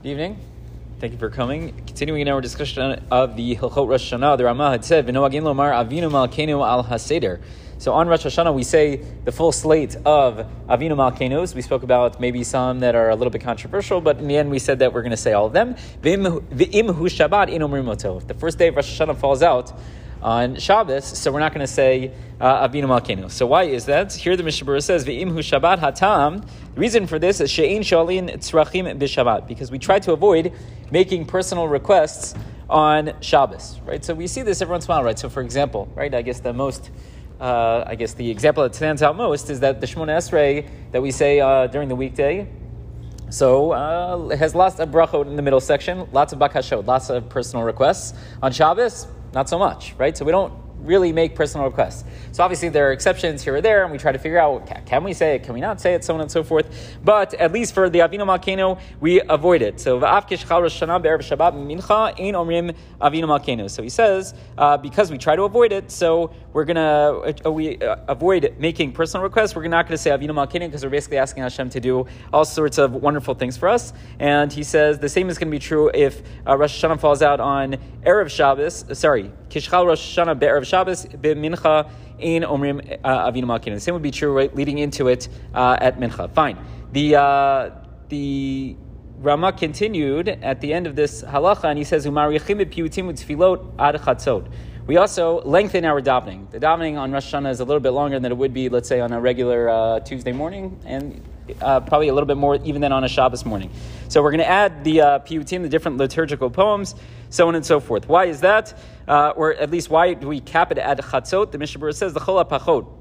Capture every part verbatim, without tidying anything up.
Good evening. Thank you for coming. Continuing in our discussion of the Hilchot Rosh Hashanah, the Ramah had said, "V'noagin lomar Avinu Malkeinu al haseder." So on Rosh Hashanah, we say the full slate of Avinu Malkeinus. We spoke about maybe some that are a little bit controversial, but in the end, we said that we're going to say all of them. V'im hu Shabbat in omrim oto. If the first day of Rosh Hashanah falls out on Shabbos, so we're not going to say uh, Avinu Malkeinu. So why is that? Here the Mishabura says, Ve'im hu Shabbat hatam. The reason for this is she'ein shalin tzrachim b'Shabbat, because we try to avoid making personal requests on Shabbos, right? So we see this every once in a while, right? So for example, right, I guess the most, uh, I guess the example that stands out most is that the Shemona Esrei that we say uh, during the weekday, So uh, it has lots of brachot in the middle section, lots of bakashot, lots of personal requests. On Shabbos, not so much, right? So we don't really make personal requests. So obviously there are exceptions here or there, and we try to figure out, can we say it, can we not say it, so on and so forth. But at least for the Avinu Malkeinu, we avoid it. So V'af kishchal Rosh Hashanah be'erev Shabbat mincha ein omrim Avinu Malkeinu. So he says, uh, because we try to avoid it, so we're going to uh, we uh, avoid making personal requests. We're not going to say Avinu Malkeinu because we're basically asking Hashem to do all sorts of wonderful things for us. And he says the same is going to be true if uh, Rosh Hashanah falls out on Erev Shabbos, uh, sorry, kishchal Rosh Hashanah be'erev Shabbos b'mincha in omrim Avinu Malkeinu. The same would be true, right, leading into it uh, at mincha. Fine. The uh, the Ramah continued at the end of this halacha, and he says, "Umarichim b'piyutim u'tfilot ad chatzot." We also lengthen our davening. The davening on Rosh Hashanah is a little bit longer than it would be, let's say, on a regular uh, Tuesday morning, and uh, probably a little bit more even than on a Shabbos morning. So we're going to add the uh, piyutim, the different liturgical poems, so on and so forth. Why is that? Uh, or at least why do we cap it at chatzot? The Mishnah Baruch says, the chol hapachot.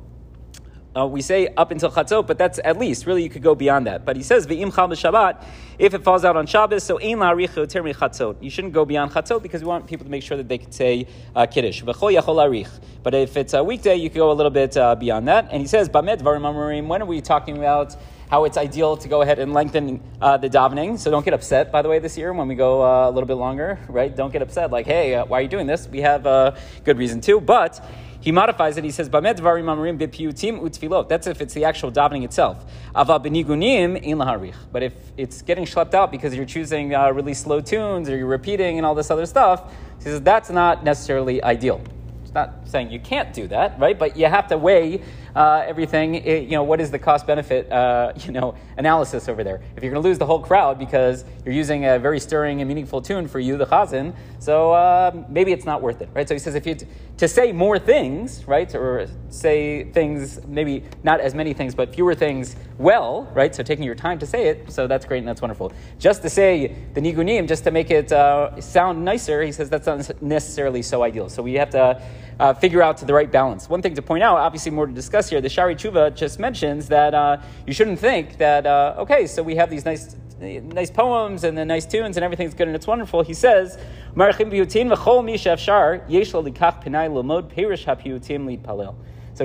Uh, we say up until chatzot, but that's at least. Really, you could go beyond that. But he says, "Ve'im chal b'Shabbat." If it falls out on Shabbos, so ein la'arich yoter mechatzot. You shouldn't go beyond chatzot because we want people to make sure that they can say uh, kiddush. V'chol yachol arich. But if it's a weekday, you could go a little bit uh, beyond that. And he says, "Bamed dvarim amurim." When are we talking about how it's ideal to go ahead and lengthen uh, the davening? So don't get upset, by the way, this year when we go uh, a little bit longer, right? Don't get upset. Like, hey, uh, why are you doing this? We have a uh, good reason to, but. He modifies it. He says, "Bamed dvarim amurim b'piyutim u'tfilot." That's if it's the actual davening itself. Ava b'nigunim in laharich. But if it's getting schlepped out because you're choosing uh, really slow tunes or you're repeating and all this other stuff, he says that's not necessarily ideal. It's not saying you can't do that, right? But you have to weigh uh, everything. It, you know, what is the cost-benefit uh, you know analysis over there? If you're going to lose the whole crowd because you're using a very stirring and meaningful tune for you, the chazan, so uh, maybe it's not worth it, right? So he says if you t- to say more things, right, or say things maybe not as many things but fewer things well, right? So taking your time to say it, so that's great and that's wonderful. Just to say the nigunim, just to make it uh, sound nicer, he says that's not necessarily so ideal. So we have to. Uh, figure out the right balance. One thing to point out, obviously more to discuss here, the Shari Tshuva just mentions that uh, you shouldn't think that, uh, okay, so we have these nice nice poems and the nice tunes and everything's good and it's wonderful. He says, so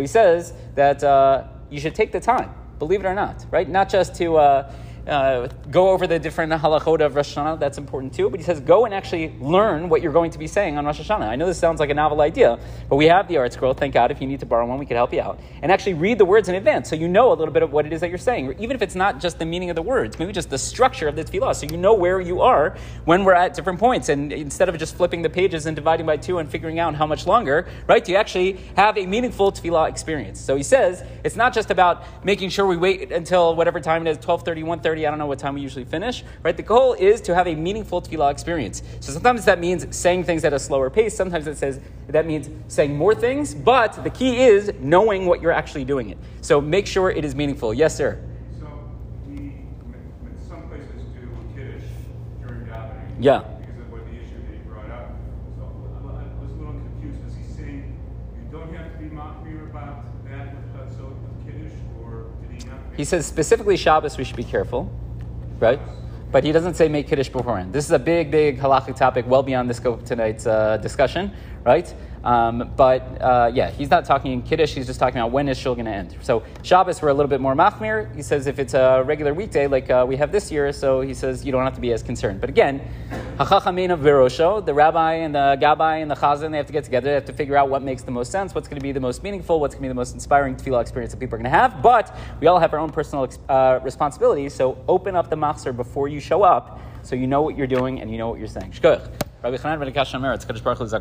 he says that uh, you should take the time, believe it or not, right? Not just to uh, uh, go over the different halachot of Rosh Hashanah, that's important too, but he says go and actually learn what you're going to be saying on Rosh Hashanah. I know this sounds like a novel idea, but we have the Art Scroll, thank God. If you need to borrow one, we could help you out. And actually read the words in advance so you know a little bit of what it is that you're saying, or even if it's not just the meaning of the words, maybe just the structure of the tefillah, so you know where you are when we're at different points. And instead of just flipping the pages and dividing by two and figuring out how much longer, right, you actually have a meaningful tefillah experience. So he says it's not just about making sure we wait until whatever time it is, twelve thirty, one thirty, I don't know what time we usually finish, right? The goal is to have a meaningful tefillah experience. So sometimes that means saying things at a slower pace. Sometimes it says that means saying more things, but the key is knowing what you're actually doing it. So make sure it is meaningful. Yes, sir? So the, when some places do Kiddush during davening, yeah. Because of what the issue that he brought up. So I was a little confused. Was he saying you don't have to be machzor about that with so Kiddush, or did he not? He says specifically Shabbos we should be careful, right? But he doesn't say make Kiddush beforehand. This is a big, big halachic topic, well beyond the scope of tonight's uh, discussion, right? Um, but uh, yeah, he's not talking in Kiddush, he's just talking about when is Shul going to end. So Shabbos, we're a little bit more machmir. He says if it's a regular weekday like uh, we have this year, so he says you don't have to be as concerned. But again, hachachamim v'rosho, the rabbi and the gabbai and the chazan, they have to get together, they have to figure out what makes the most sense, what's going to be the most meaningful, what's going to be the most inspiring tefillah experience that people are going to have. But we all have our own personal uh, responsibilities, so open up the machzor before you show up so you know what you're doing and you know what you're saying. Shkoyach. Rabbi Chanan ben Akash Amir, it's Kadosh Baruch Hu